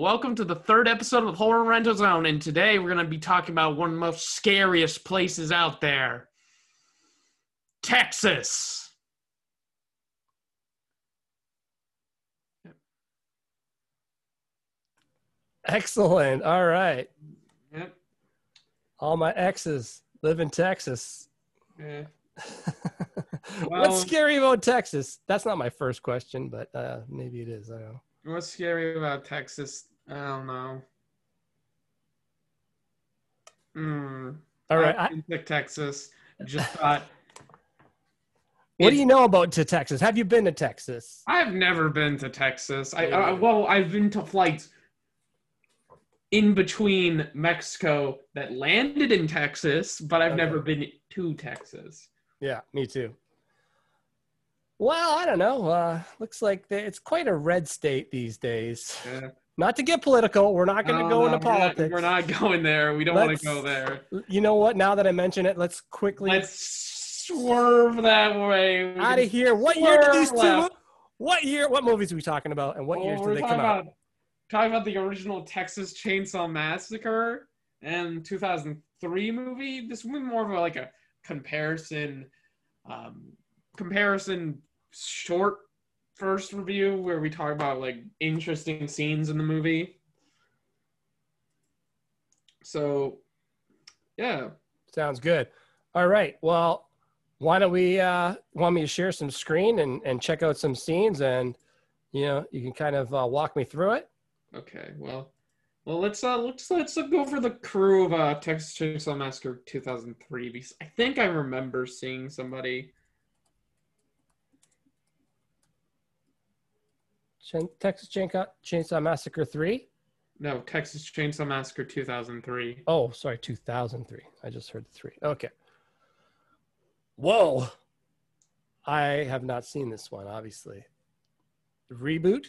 Welcome to the third episode of Horror Rental Zone, and today we're going to be talking about one of the most scariest places out there, Texas. Excellent. All right. Yep. All my exes live in Texas. Yeah. Well, what's scary about Texas? That's not my first question, but maybe it is. I don't know. What's scary about Texas? I don't know. All right. I didn't pick Texas. Just thought. What do you know about Texas? Have you been to Texas? I've never been to Texas. Well, I've been to flights in between Mexico that landed in Texas, but I've never been to Texas. Yeah, me too. Well, I don't know. Looks like it's quite a red state these days. Yeah. Not to get political. We're not going to go into politics. We're not going there. We don't want to go there. You know what? Now that I mention it, let's swerve that way. Out of here. What movies are we talking about, and what years did they come out? Talking about the original Texas Chainsaw Massacre and 2003 movie. This would be more of a comparison. Short first review where we talk about interesting scenes in the movie. So yeah, sounds good. All right, well, why don't we want me to share some screen and check out some scenes, and you can kind of walk me through it. Okay, well let's go over the crew of Texas Chainsaw Massacre 2003, because I think I remember seeing somebody. Texas Chainsaw Massacre 3? No, Texas Chainsaw Massacre 2003. Oh, sorry, 2003. I just heard the 3. Okay. Whoa. I have not seen this one, obviously. Reboot?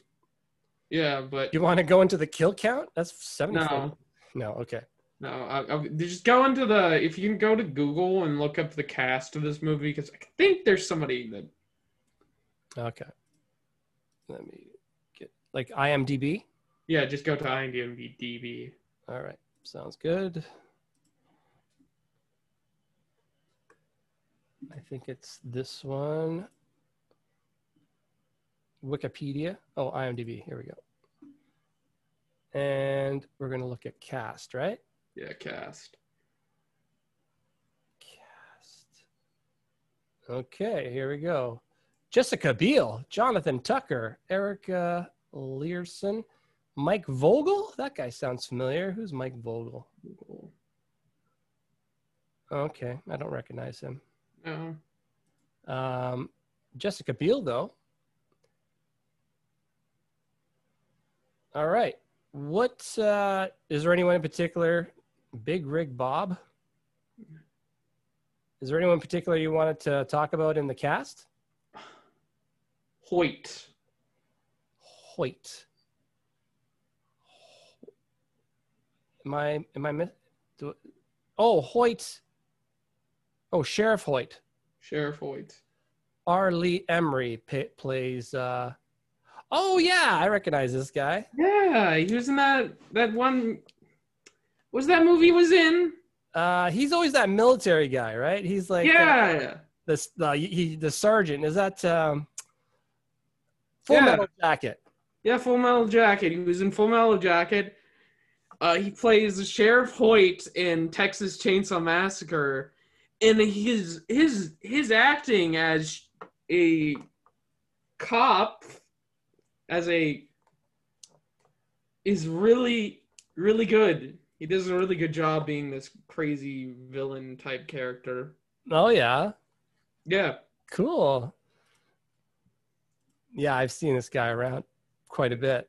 Yeah, but... Do you want to go into the kill count? That's 74. No, okay. No, just go into the... If you can go to Google and look up the cast of this movie, because I think there's somebody that... Okay. Let me... Like IMDb? Yeah, just go to IMDb. All right, sounds good. I think it's this one. Wikipedia. Oh, IMDb. Here we go. And we're going to look at cast, right? Yeah, cast. Okay, here we go. Jessica Biel, Jonathan Tucker, Erica... Learson, Mike Vogel. That guy sounds familiar. Who's Mike Vogel? Okay, I don't recognize him. No. Jessica Biel, though. All right. What is there anyone in particular? Big Rig Bob. Is there anyone in particular you wanted to talk about in the cast? Hoyt. Hoyt. Oh, Sheriff Hoyt. Sheriff Hoyt. R. Lee Ermey plays. Oh yeah, I recognize this guy. Yeah, he was in that one. Was that movie he was in? He's always that military guy, right? He's like the sergeant. Is that Full Metal Jacket? Yeah, Full Metal Jacket. He was in Full Metal Jacket. He plays Sheriff Hoyt in Texas Chainsaw Massacre, and his acting as a cop is really, really good. He does a really good job being this crazy villain type character. Oh yeah, yeah, cool. Yeah, I've seen this guy around quite a bit.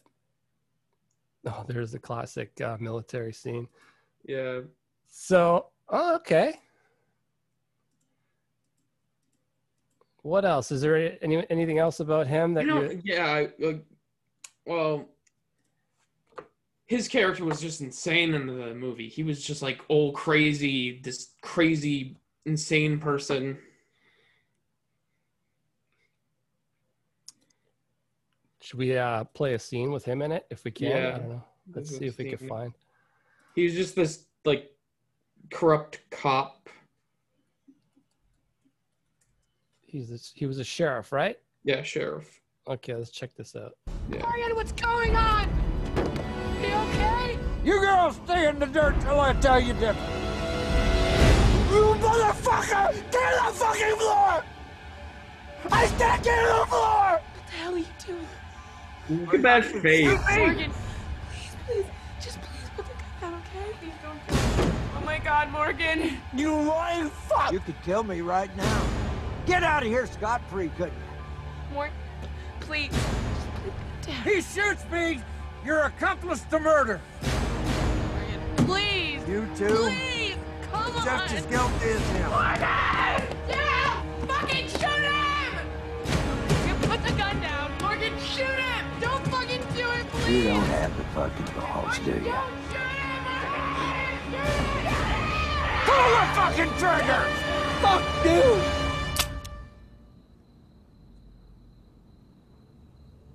Oh, there's the classic military scene. Yeah. So, okay. What else? Is there anything else about him that well, his character was just insane in the movie. He was just this crazy, insane person. Should we play a scene with him in it if we can? Yeah. I don't know. Let's see if we can find. He's just this like corrupt cop. He was a sheriff, right? Yeah, sheriff. Okay, let's check this out. Yeah. Morgan, what's going on? You okay? You girls stay in the dirt till I tell you different. You motherfucker! Get on the fucking floor! I said get on the floor! What the hell are you doing? Look at that face. Morgan, please, please, just please put the gun down, okay? Please don't. Oh my God, Morgan! You lying fuck! You could kill me right now. Get out of here scot-free, couldn't you? Morgan, please. Just put it down. He shoots me! You're accomplice to murder! Morgan, please! You too? Please! Come on! Just as guilty as him. Morgan! Yeah! Fucking shoot him! You put the gun down. Morgan, shoot him! Don't fucking do it, please! You don't have the fucking balls, do you? Don't shoot him! Morgan! Shoot him! Pull the fucking trigger! Fuck you!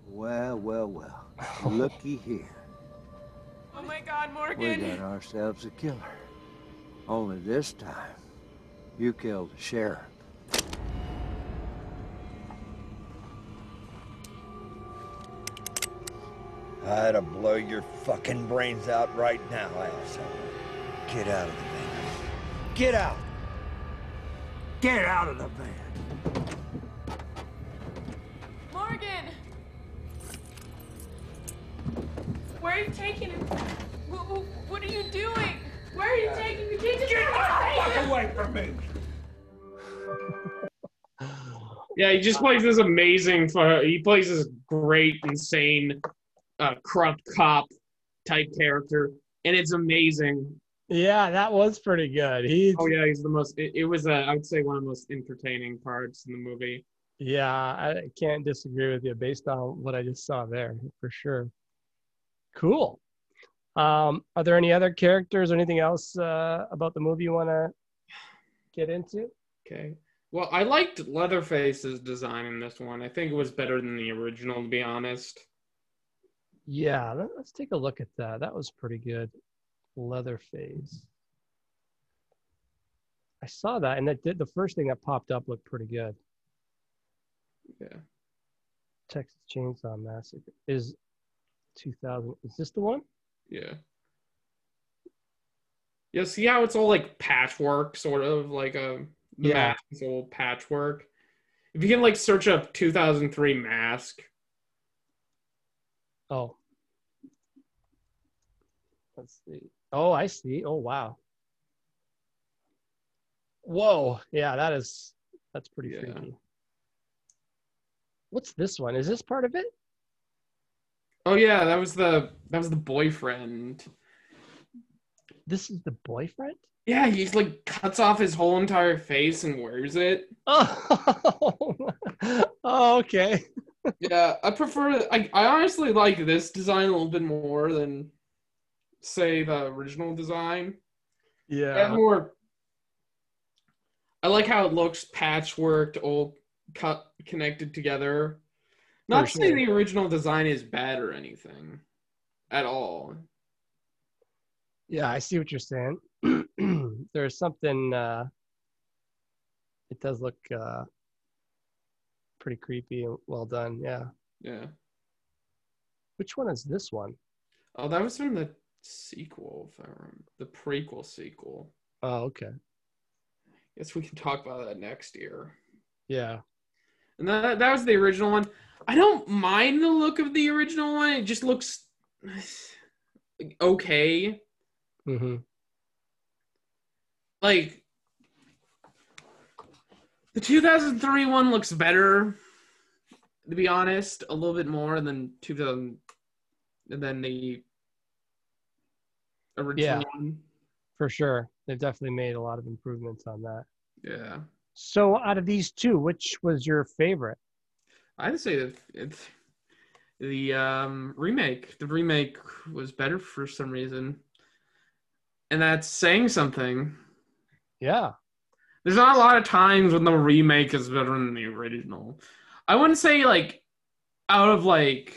Well, well, well. Looky here. Oh my God, Morgan. We got ourselves a killer. Only this time, you killed the sheriff. I'd have blow your fucking brains out right now, asshole. Get out of the van. Get out. Get out of the van. Morgan. Where are you taking him? What are you doing? Where are you taking me? Get the fuck away from me! Yeah, he just plays this amazing. He plays this great, insane, corrupt cop type character, and it's amazing. Yeah, that was pretty good. Oh yeah, he's the most. It was I would say one of the most entertaining parts in the movie. Yeah, I can't disagree with you based on what I just saw there for sure. Cool. Are there any other characters or anything else about the movie you want to get into? Okay. Well, I liked Leatherface's design in this one. I think it was better than the original, to be honest. Yeah, let's take a look at that. That was pretty good. Leatherface. I saw that, and that did, the first thing that popped up looked pretty good. Yeah. Texas Chainsaw Massacre is 2000. Is this the one? Yeah. Yeah, see how it's all like patchwork, sort of like a mask is all patchwork. If you can like search up 2003 mask. Oh. Let's see. Oh, I see. Oh, wow. Whoa. Yeah, that's pretty freaky. What's this one? Is this part of it? Oh yeah, that was the boyfriend. This is the boyfriend? Yeah, he's like cuts off his whole entire face and wears it. Oh okay. Yeah, I honestly like this design a little bit more than say the original design. Yeah. I like how it looks patchworked, all cut connected together. Not to say the original design is bad or anything at all. Yeah, I see what you're saying. There's something, it does look pretty creepy and well done. Yeah. Yeah. Which one is this one? Oh, that was from the sequel, if I remember. The prequel sequel. Oh, okay. I guess we can talk about that next year. Yeah. And that was the original one. I don't mind the look of the original one. It just looks okay. Mm-hmm. Like, the 2003 one looks better, to be honest, a little bit more than the original one. For sure. They've definitely made a lot of improvements on that. Yeah. So out of these two, which was your favorite? I'd say the remake. The remake was better for some reason. And that's saying something. Yeah. There's not a lot of times when the remake is better than the original. I wouldn't say, like, out of, like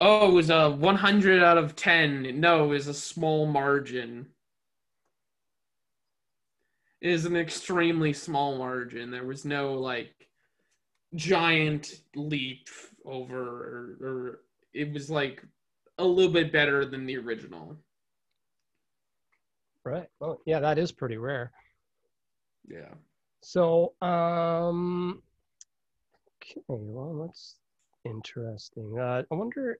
Oh, it was a 100 out of 10. No, it was a small margin. It is an extremely small margin. There was no, like, giant leap over, or it was, like, a little bit better than the original. Right. Well, yeah, that is pretty rare. Yeah. So, okay, well, that's interesting. I wonder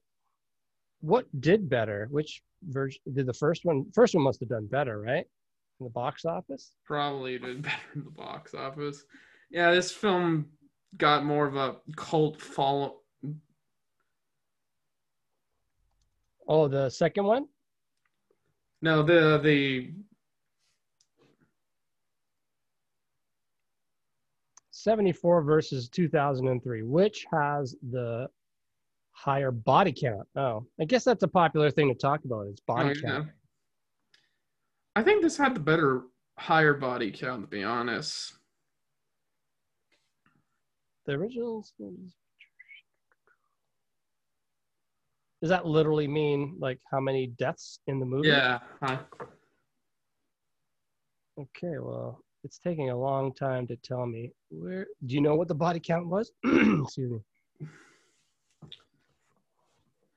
what did better. Which version did the first one? First one must have done better, right? In the box office? Probably did better in the box office. Yeah, this film got more of a cult follow. Oh, the second one? No, the '74 versus 2003, which has the higher body count? Oh, I guess that's a popular thing to talk about. It's body count. Yeah. I think this had the better, higher body count, to be honest. The original. Does that literally mean, like, how many deaths in the movie? Yeah. Huh. Okay, well, it's taking a long time to tell me. Where do you know what the body count was? Excuse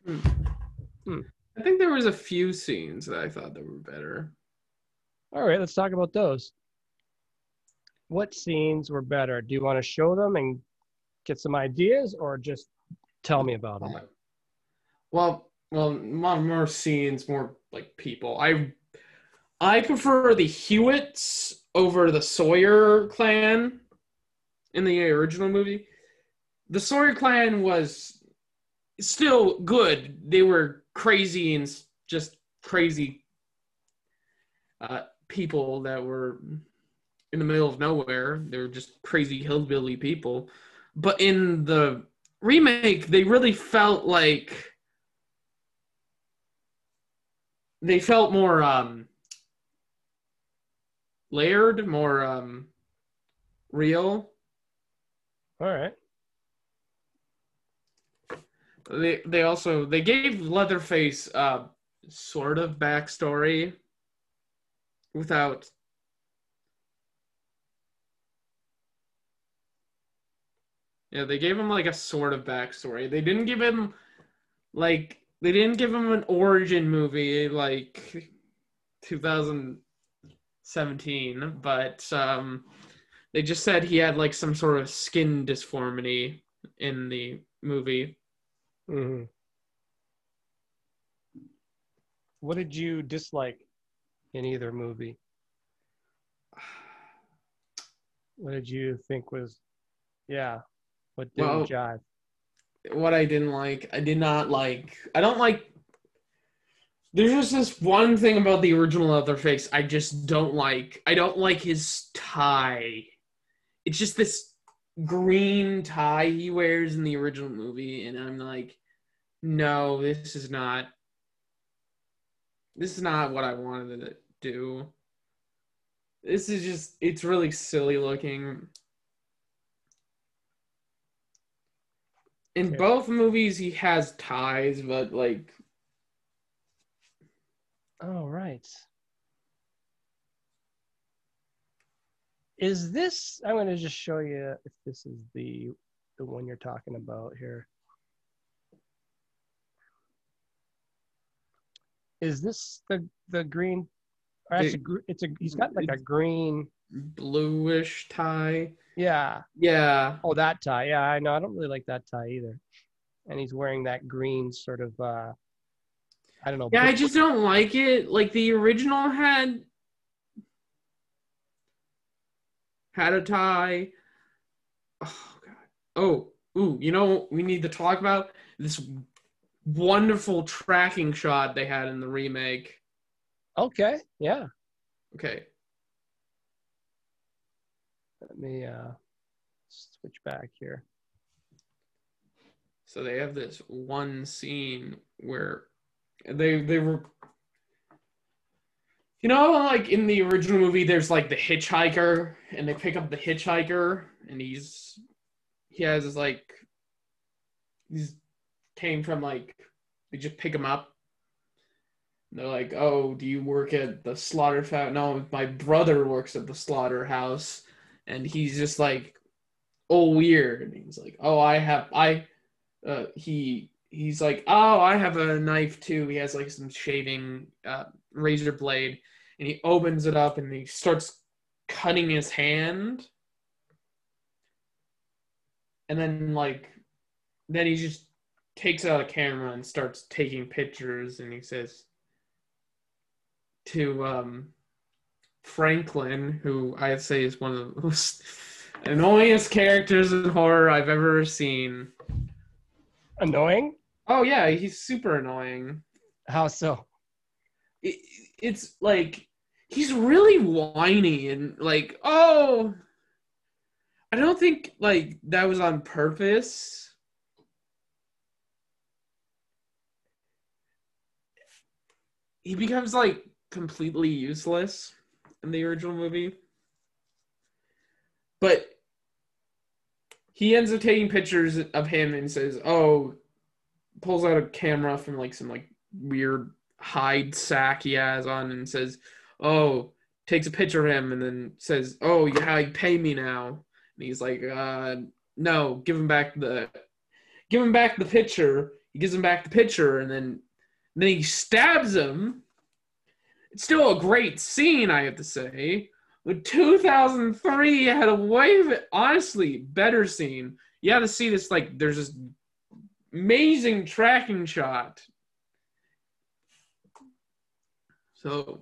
me. I think there was a few scenes that I thought that were better. All right, let's talk about those. What scenes were better? Do you want to show them and get some ideas, or just tell me about them? Well, more scenes, more like people. I prefer the Hewitts over the Sawyer clan in the original movie. The Sawyer clan was still good. They were crazy and just crazy people that were in the middle of nowhere. They were just crazy hillbilly people. But in the remake, they really felt like they felt more layered, more real. All right. They also gave Leatherface sort of backstory without. Yeah, they gave him like a sort of backstory. They didn't give him like. They didn't give him an origin movie like 2017, but they just said he had like some sort of skin disformity in the movie. Mm-hmm. What did you dislike in either movie? What did you think was, yeah, what didn't jive? What I didn't like, I did not like. I don't like. There's just this one thing about the original Leatherface I just don't like. I don't like his tie. It's just this green tie he wears in the original movie, and I'm like, no, this is not. This is not what I wanted to do. This is just. It's really silly looking. In both movies, he has ties, but like. Oh, right. Is this? I'm going to just show you if this is the one you're talking about here. Is this the green? He's got like a green. Bluish tie. Yeah. Oh, that tie. Yeah, I know. I don't really like that tie either. And he's wearing that green sort of I don't know. Yeah, I just don't like it. Like the original had a tie. Oh god. Oh, ooh, you know what we need to talk about? This wonderful tracking shot they had in the remake. Okay, yeah. Okay. Let me switch back here. So they have this one scene where they were, you know, like in the original movie, there's like the hitchhiker, and they pick up the hitchhiker, and he has his like, he's came from like They just pick them up. And they're like, oh, do you work at the slaughterhouse? No, my brother works at the slaughterhouse. And he's just like, oh, weird. And he's like, oh, he's like, oh, I have a knife too. He has like some shaving razor blade. And he opens it up and he starts cutting his hand. And then then he just takes out a camera and starts taking pictures. And he says to Franklin, who I'd say is one of the most annoyingest characters in horror I've ever seen. Annoying? Oh yeah, he's super annoying. How so? It's like, he's really whiny and like, oh, I don't think like that was on purpose. He becomes like completely useless in the original movie. But he ends up taking pictures of him and says, oh, pulls out a camera from like some like weird hide sack he has on and says, oh, takes a picture of him and then says, oh, you pay me now. And he's like, no, give him back the picture. He gives him back the picture and then he stabs him. It's still a great scene, I have to say. But 2003 had a way of it, honestly, better scene. You have to see this, like, there's this amazing tracking shot. So,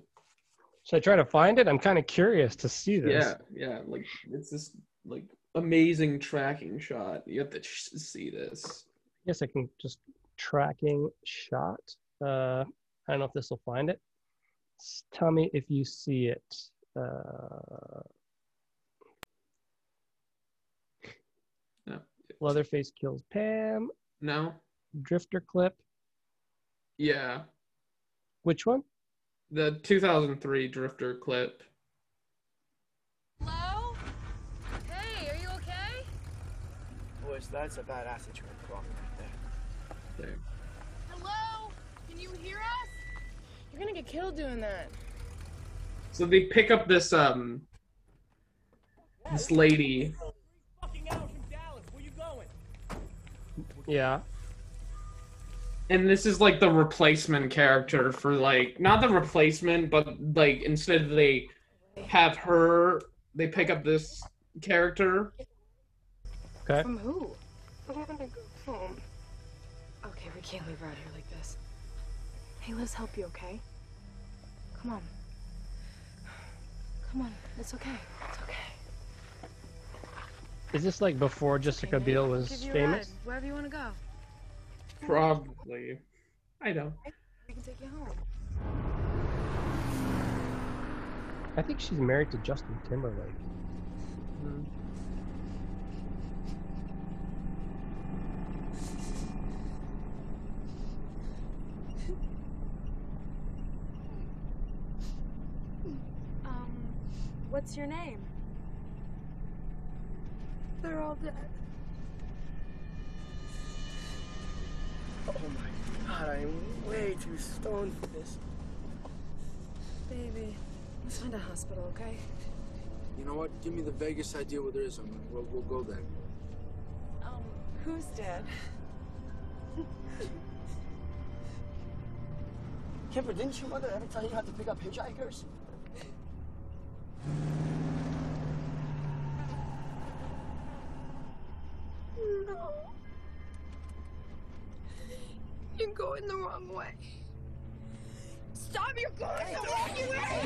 should I try to find it? I'm kind of curious to see this. Yeah, like, it's this, like, amazing tracking shot. You have to see this. Yes, I can just tracking shot. I don't know if this will find it. Tell me if you see it. No. Leatherface kills Pam. No. Drifter clip. Yeah. Which one? The 2003 Drifter clip. Hello? Hey, are you okay? Boys, that's a bad attitude problem right there. There. Hello? Can you hear us? You're gonna get killed doing that. So they pick up this this lady. Yeah. And this is like the replacement character for like, not the replacement, but like instead they have her, they pick up this character. Okay. From who? What happened to go home? Okay, we can't leave her out here like this. Hey, let's help you, okay? Come on. Come on, it's okay. It's okay. Is this like before Jessica Biel was famous? Wherever you want to go. Probably. I don't. We can take you home. I think she's married to Justin Timberlake. Mm-hmm. What's your name? They're all dead. Oh my god, I'm way too stoned for this. Baby, let's find a hospital, okay? You know what? Give me the vaguest idea where there is. We'll go then. Who's dead? Kipper, didn't your mother ever tell you how to pick up hitchhikers? No. You're going the wrong way. Stop, you're going the wrong way!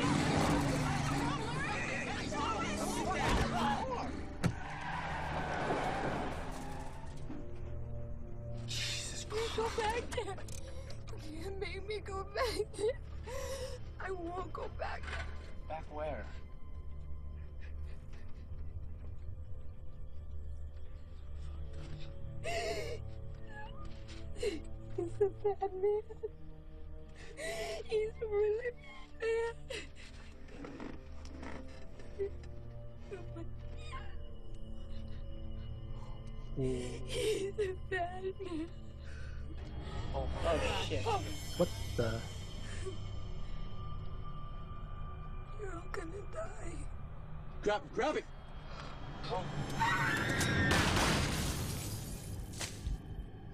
Jesus Christ. Go back there. You can't make me go back there. I won't go back there. Back where? He's a bad man. He's a really bad man. He's a bad man. Oh, oh shit. What the? You're all gonna die. Grab it!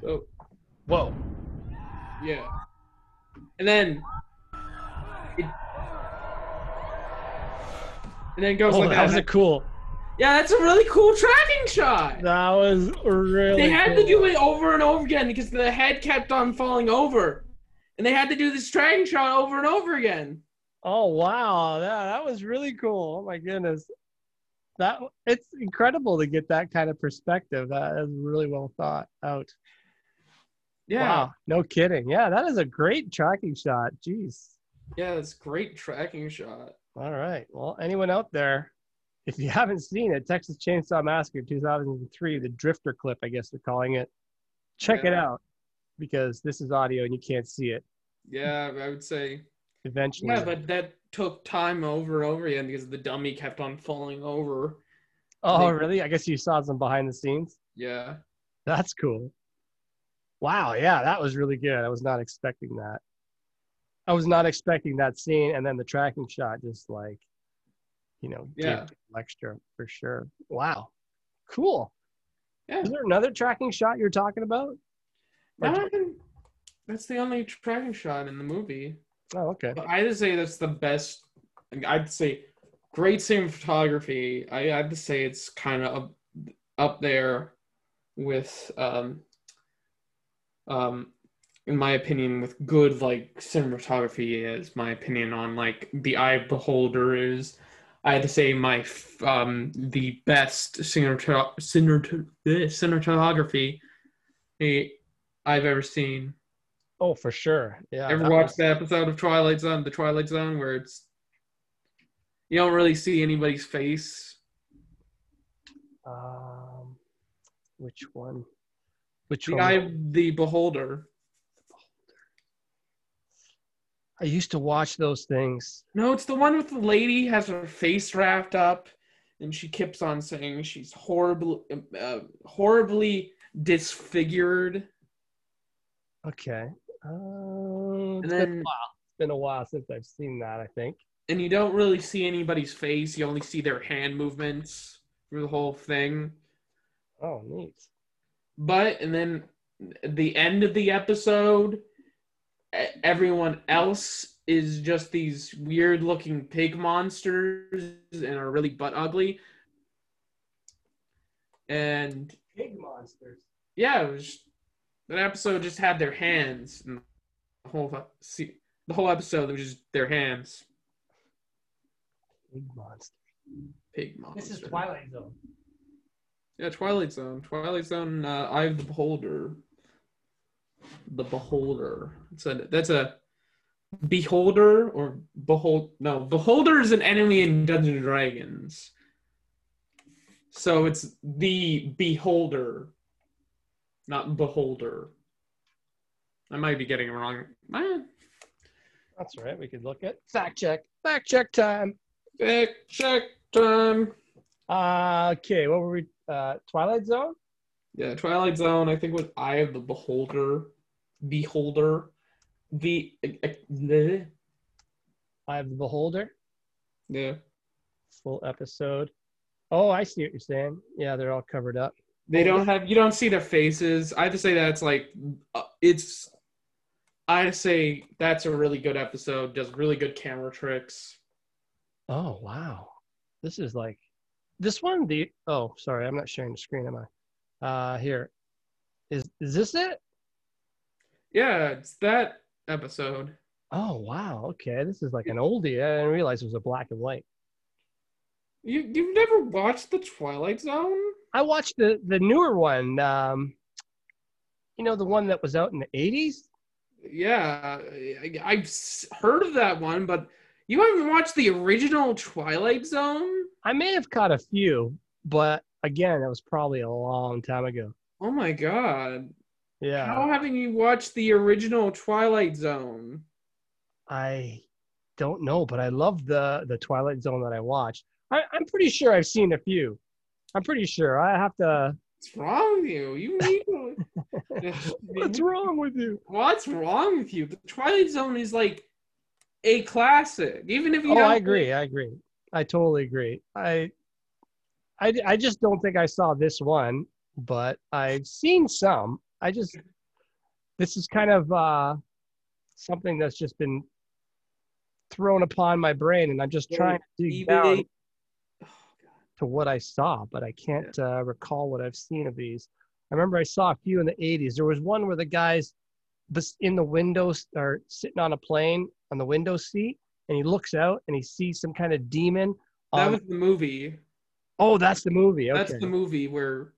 So, whoa. Yeah. And then it, goes like that. That was a cool. Yeah, that's a really cool tracking shot. That was really. They had to do it over and over again because the head kept on falling over, and they had to do this tracking shot over and over again. Oh wow, that was really cool. Oh my goodness, that it's incredible to get that kind of perspective. That is really well thought out. Yeah. Wow, no kidding. Yeah, that is a great tracking shot. Jeez. Yeah, that's a great tracking shot. All right. Well, anyone out there? If you haven't seen it, Texas Chainsaw Massacre 2003, the Drifter clip, I guess they're calling it. Check it out, because this is audio and you can't see it. Yeah, I would say. Eventually. Yeah, but that took time over and over again because the dummy kept on falling over. Oh, really? I guess you saw some behind the scenes? Yeah. That's cool. Wow, yeah, that was really good. I was not expecting that. I was not expecting that scene, and then the tracking shot just like, you know, extra for sure. Wow, cool. Yeah. Is there another tracking shot you're talking about? That's the only tracking shot in the movie. Oh, okay. But I'd say that's the best. I'd say great scene photography. I'd say it's kind of up there with, in my opinion, with good like cinematography is my opinion on like The Eye of the Beholder is. I had to say my the best cinematography I've ever seen. Oh, for sure. Yeah. Ever watched the episode of Twilight Zone, The Twilight Zone, where it's you don't really see anybody's face? Which one? Which one? Eye of the Beholder. I used to watch those things. No, it's the one with the lady has her face wrapped up, and she keeps on saying she's horribly disfigured. Okay. It's been a while since I've seen that, I think. And you don't really see anybody's face. You only see their hand movements through the whole thing. Oh, neat. But, and then the end of the episode, everyone else is just these weird looking pig monsters and are really butt ugly. And pig monsters. Yeah, it was that episode just had their hands and the whole episode was just their hands. Pig monsters. Pig monsters. This is Twilight Zone. Yeah, Twilight Zone. Twilight Zone, Eye of the Beholder. The Beholder. That's a beholder or behold. No, Beholder is an enemy in Dungeons and Dragons. So it's the Beholder, not Beholder. I might be getting it wrong. That's right. We could look at fact check. Fact check time. Fact check time. Okay. What were we? Twilight Zone. Yeah, Twilight Zone, I think, was Eye of the Beholder. The Eye of the Beholder? Yeah. Full episode. Oh, I see what you're saying. Yeah, they're all covered up. You don't see their faces. I have to say that's like, I have to say that's a really good episode. Does really good camera tricks. Oh, wow. This is like, this one, oh, sorry, I'm not sharing the screen, am I? Here. Is this it? Yeah, it's that episode. Oh, wow. Okay, this is like an oldie. I didn't realize it was a black and white. You've never watched The Twilight Zone? I watched the newer one. You know, the one that was out in the 80s? Yeah, I've heard of that one, but you haven't watched the original Twilight Zone? I may have caught a few, but again, that was probably a long time ago. Oh my god. Yeah. How haven't you watched the original Twilight Zone? I don't know, but I love the Twilight Zone that I watched. I'm pretty sure I've seen a few. I have to What's wrong with you? You need to... What's wrong with you? What's wrong with you? The Twilight Zone is like a classic. Even if you don't... I agree. I totally agree. I just don't think I saw this one, but I've seen some. This is kind of something that's just been thrown upon my brain, and I'm just trying to dig down to what I saw, but I can't recall what I've seen of these. I remember I saw a few in the 80s. There was one where the guys in the windows are sitting on a plane on the window seat, and he looks out and he sees some kind of demon. That was the movie. Oh, that's the movie. Okay. That's the movie where,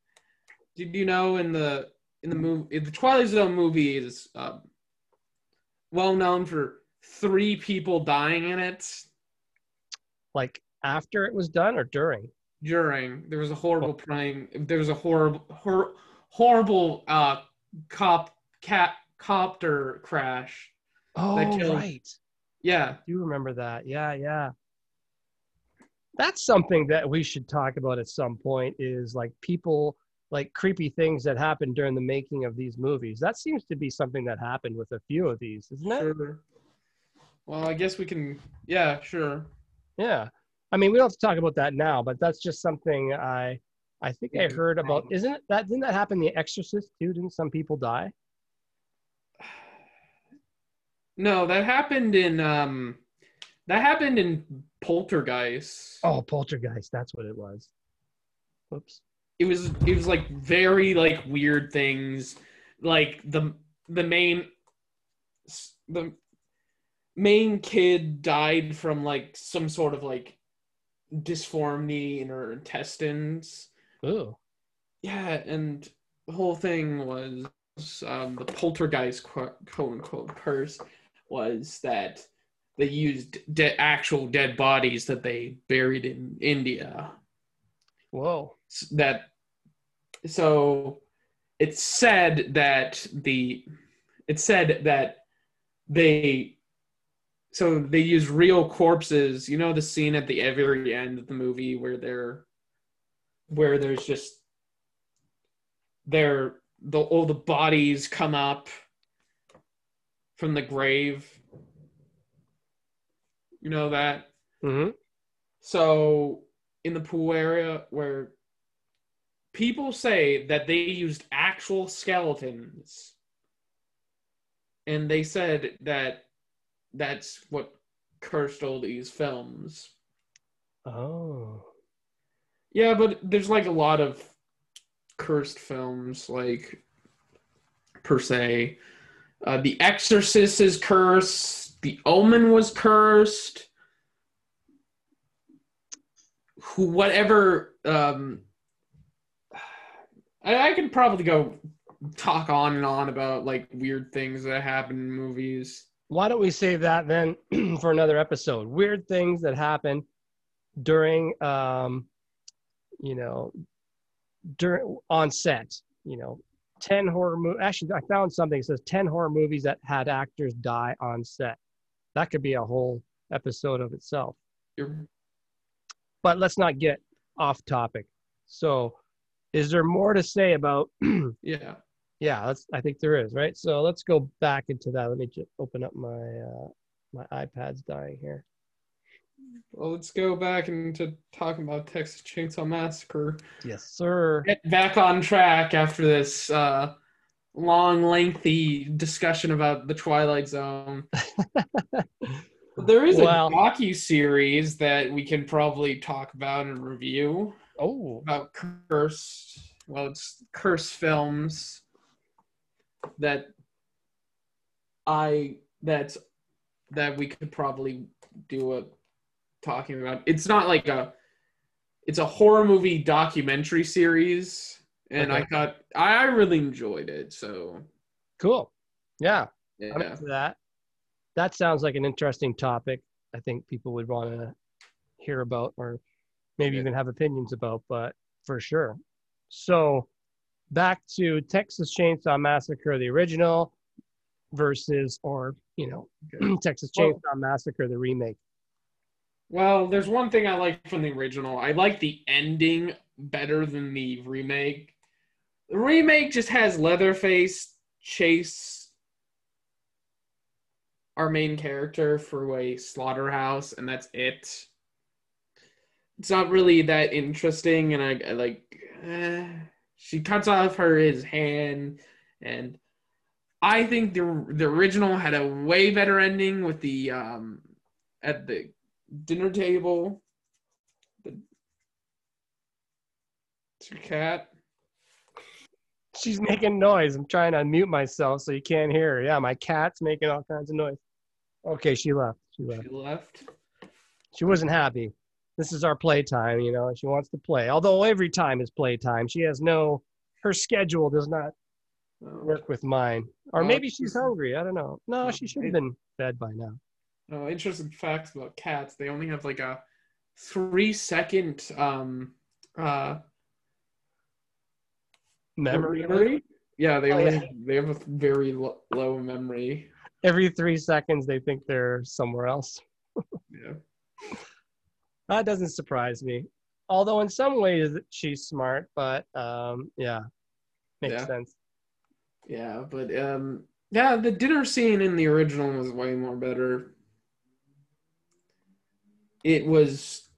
did you know in the movie, the Twilight Zone movie is well known for 3 people dying in it. Like after it was done or during? During. There was a horrible crime. There was a horrible copter crash. Oh, that killed, right. Yeah. I do remember that. Yeah, yeah. That's something that we should talk about at some point, is like people, like creepy things that happen during the making of these movies. That seems to be something that happened with a few of these, isn't it? Sure. Well, I guess we can, yeah, sure. Yeah. I mean, we don't have to talk about that now, but that's just something I think I heard about. Didn't that happen in The Exorcist too? Didn't some people die? No, that happened in, Poltergeist. Oh, Poltergeist. That's what it was. Whoops. It was like very like weird things. Like the main kid died from like some sort of like disformity in her intestines. Ooh. Yeah, and the whole thing was the Poltergeist quote-unquote curse was that they used actual dead bodies that they buried in India. Whoa. So it's said that they use real corpses. You know the scene at the very end of the movie where all the bodies come up from the grave. You know that? Mm-hmm. So in the pool area, where people say that they used actual skeletons, and they said that that's what cursed all these films. Oh. Yeah, but there's like a lot of cursed films, like, per se. The Exorcist is cursed. The Omen was cursed. Whatever, I could probably go talk on and on about like weird things that happen in movies. Why don't we save that then for another episode? Weird things that happen during, on set. 10 horror movies. Actually, I found something that says 10 horror movies that had actors die on set. That could be a whole episode of itself. You're... But let's not get off topic. So is there more to say about... Yeah. Yeah, I think there is, right? So let's go back into that. Let me just open up my... my iPad's dying here. Well, let's go back into talking about Texas Chainsaw Massacre. Yes, sir. Get back on track after this long, lengthy discussion about the Twilight Zone. There is a docuseries that we can probably talk about and review. Oh. About curse films that we could probably do a talking about. It's not like it's a horror movie documentary series, and okay. I really enjoyed it, so. Cool. Yeah. I'm into that. That sounds like an interesting topic I think people would want to hear about, or maybe even have opinions about, but for sure. So back to Texas Chainsaw Massacre, the original versus, or, Texas Chainsaw Massacre, the remake. Well, there's one thing I like from the original. I like the ending better than the remake. The remake just has Leatherface chase our main character through a slaughterhouse, and that's it. It's not really that interesting, and I like... she cuts off his hand, and I think the original had a way better ending with the at the dinner table. It's your cat. She's making noise. I'm trying to unmute myself so you can't hear her. Yeah, my cat's making all kinds of noise. Okay, she left. She left. She wasn't happy. This is our playtime, you know, she wants to play. Although every time is playtime. She has no, her schedule does not work with mine. Or maybe she's hungry. I don't know. No, she should have been fed by now. Interesting facts about cats. They only have like a 3-second memory. Yeah, they have a very low memory. Every 3 seconds, they think they're somewhere else. Yeah. That doesn't surprise me. Although in some ways she's smart, but makes sense. Yeah, but the dinner scene in the original was way more better. It was,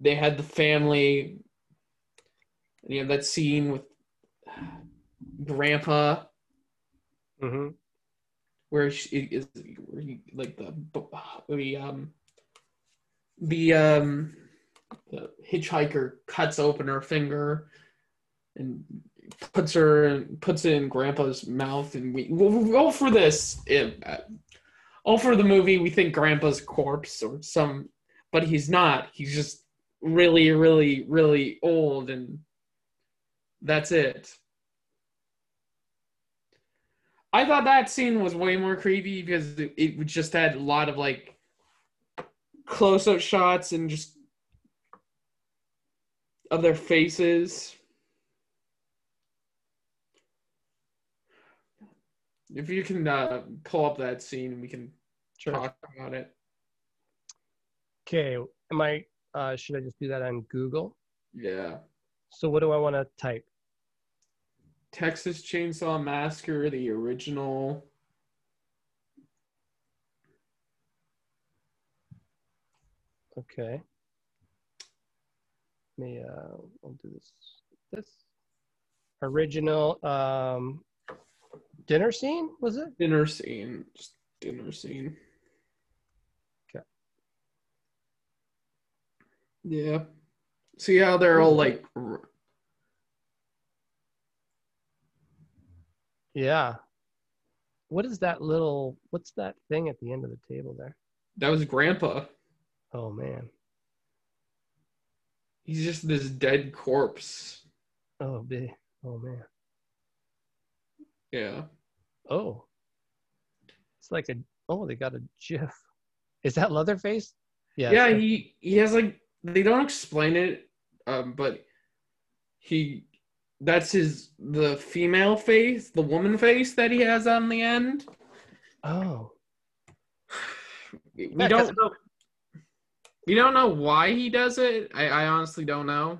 they had the family, you know, that scene with Grandpa, mm-hmm. where she is, where he, like the hitchhiker cuts open her finger and puts it in Grandpa's mouth, and we think Grandpa's corpse or some, but he's not. He's just really, really, really old, and that's it. I thought that scene was way more creepy because it just had a lot of like close-up shots and just of their faces. If you can pull up that scene, we can talk about it. Okay, should I just do that on Google? Yeah. So what do I want to type? Texas Chainsaw Massacre, the original. Okay. Let me I'll do this original dinner scene, was it? Dinner scene. Just dinner scene. Okay. Yeah. See how they're all like... Yeah. What is that little... What's that thing at the end of the table there? That was Grandpa. Oh, man. He's just this dead corpse. Oh, man. Yeah. Oh. It's like they got a GIF. Is that Leatherface? Yeah. Yeah, he has like, they don't explain it, but that's the female face, the woman face that he has on the end. Oh. We don't know. You don't know why he does it? I honestly don't know.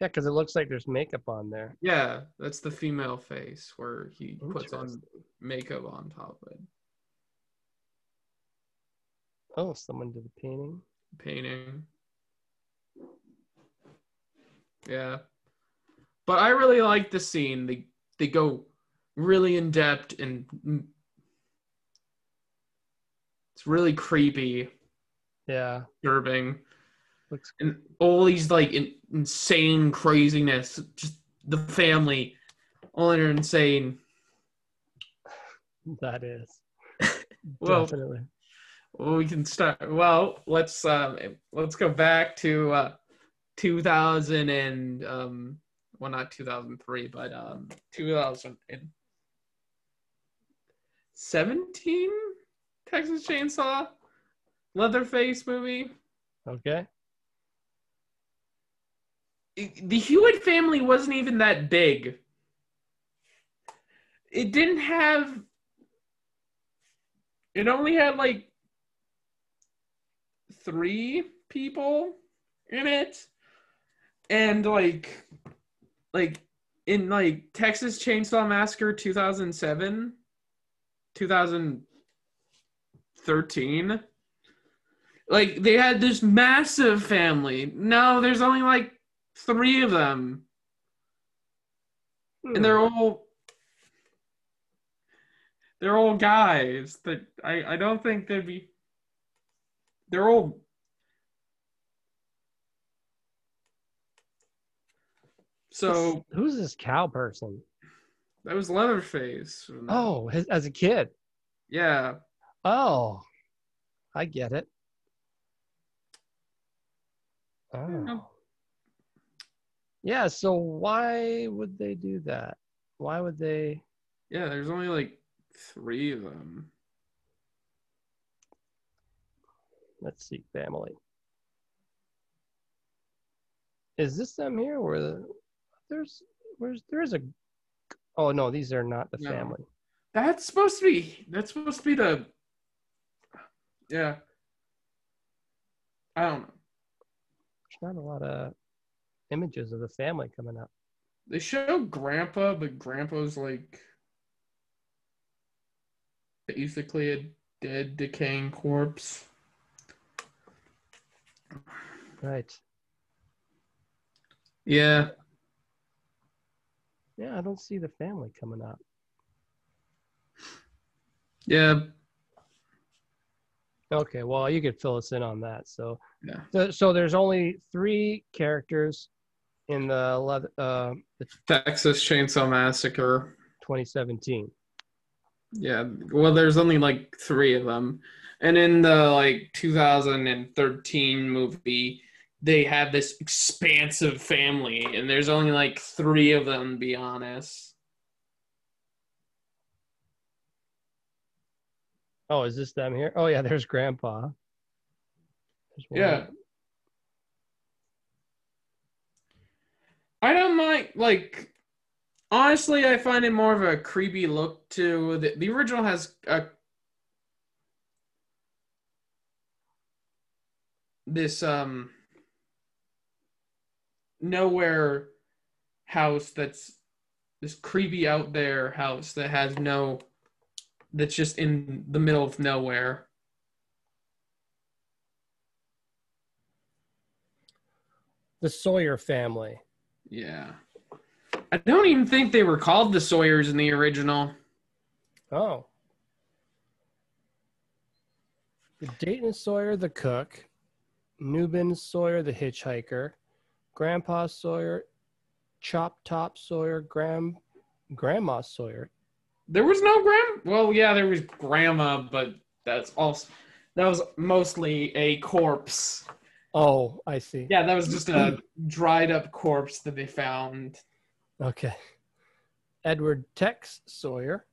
Yeah, because it looks like there's makeup on there. Yeah, that's the female face where he puts on makeup on top of it. Oh, someone did a painting. Yeah. But I really like the scene. They go really in depth, and it's really creepy. Yeah. Disturbing. And all these like insane craziness. Just the family. All in are insane. That is. Well, definitely. We can start. Well, let's go back to 2000 and well, not 2003, but 2017 Texas Chainsaw Leatherface movie. Okay. The Hewitt family wasn't even that big. It only had like 3 people in it. And like like in like Texas Chainsaw Massacre 2007, 2013, like they had this massive family. Now there's only like 3 of them. And they're all guys that I don't think they'd be. They're all. So who's this cow person? That was Leatherface. Oh, as a kid. Yeah. Oh, I get it. Oh. Yeah. Yeah, so why would they do that? Why would they? Yeah, there's only like 3 of them. Let's see, family. Is this them here? Where's Oh no, these are not the family. That's supposed to be the. Yeah. I don't know. There's not a lot of images of the family coming up. They show Grandpa, but Grandpa's like basically a dead, decaying corpse. Right. Yeah. Yeah, I don't see the family coming up. Yeah. Okay, well, you could fill us in on that. So, yeah. So there's only 3 characters in the Texas Chainsaw Massacre 2017. Yeah, well, there's only like 3 of them, and in the like 2013 movie, they have this expansive family, and there's only like 3 of them. To be honest. Oh, is this them here? Oh yeah, there's Grandpa. Yeah. I don't mind, like, honestly, I find it more of a creepy look to the original has this nowhere house that's this creepy out there house that has no, that's just in the middle of nowhere. The Sawyer family. Yeah. I don't even think they were called the Sawyers in the original. Oh. The Dayton Sawyer, the cook. Newbin Sawyer, the hitchhiker. Grandpa Sawyer. Chop Top Sawyer. Grandma Sawyer. There was no well, yeah, there was Grandma, but that was mostly a corpse. Oh, I see. Yeah, that was just a dried up corpse that they found. Okay. Edward Tex Sawyer.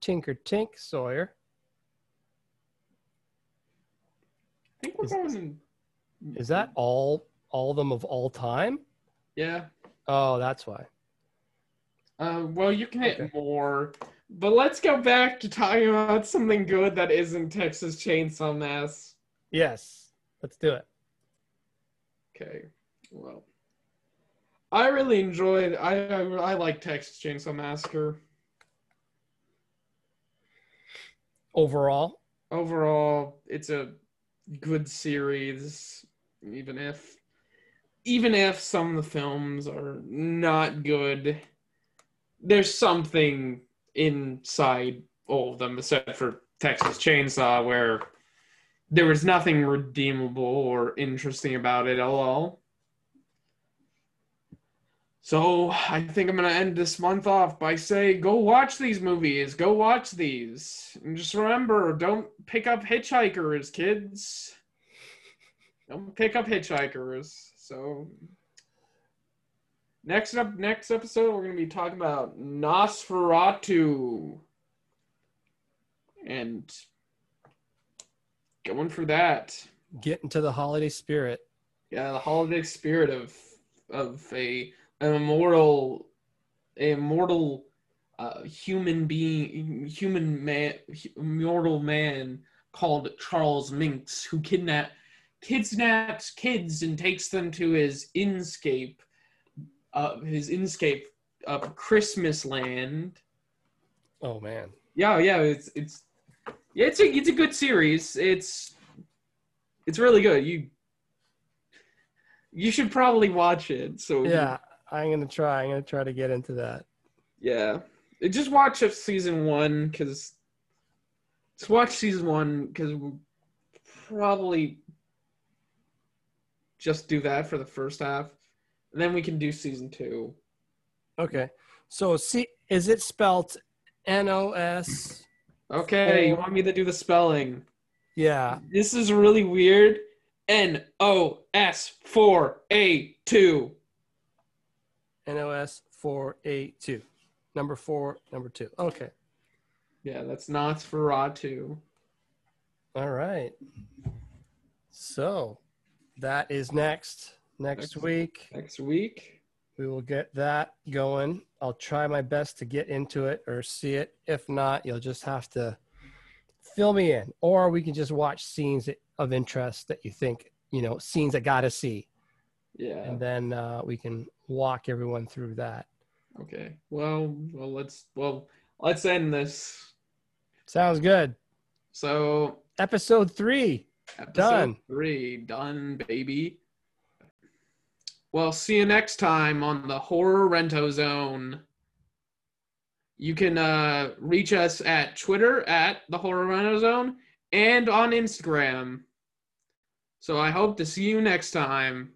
Tinker Tink Sawyer. I think we're going. Is that all of them of all time? Yeah. Oh, that's why. Well, you can hit more, but let's go back to talking about something good that isn't Texas Chainsaw Mass. Yes, let's do it. Okay, well, I really enjoyed. I like Texas Chainsaw Massacre. Overall, it's a good series, even if some of the films are not good. There's something inside all of them, except for Texas Chainsaw, where there was nothing redeemable or interesting about it at all. So I think I'm going to end this month off by saying, go watch these movies. Go watch these. And just remember, don't pick up hitchhikers, kids. Don't pick up hitchhikers. So... Next episode, we're going to be talking about Nosferatu and going for that. Get into the holiday spirit. Yeah, the holiday spirit of an immortal immortal man called Charles Minx, who kidnaps kids and takes them to his inscape. his Inkscape Christmas Land. Oh man. Yeah, yeah, it's a good series. It's really good. You should probably watch it. So yeah, I'm gonna try to get into that. Yeah, just watch season 1 because we'll probably just do that for the first half, and then we can do season 2. Okay, so is it spelled NOS? Okay, you want me to do the spelling? Yeah. This is really weird. NOS 4A2. NOS 4A2. Number 4, number 2. Okay. Yeah, that's Nosferatu. All right. So that is next week. Next week. We will get that going. I'll try my best to get into it or see it. If not, you'll just have to fill me in, or we can just watch scenes of interest that you think, scenes I gotta see. Yeah. And then we can walk everyone through that. Okay. Well, let's end this. Sounds good. So episode 3 done, baby. Well, see you next time on the Horror Rental Zone. You can reach us at Twitter at the Horror Rental Zone and on Instagram. So I hope to see you next time.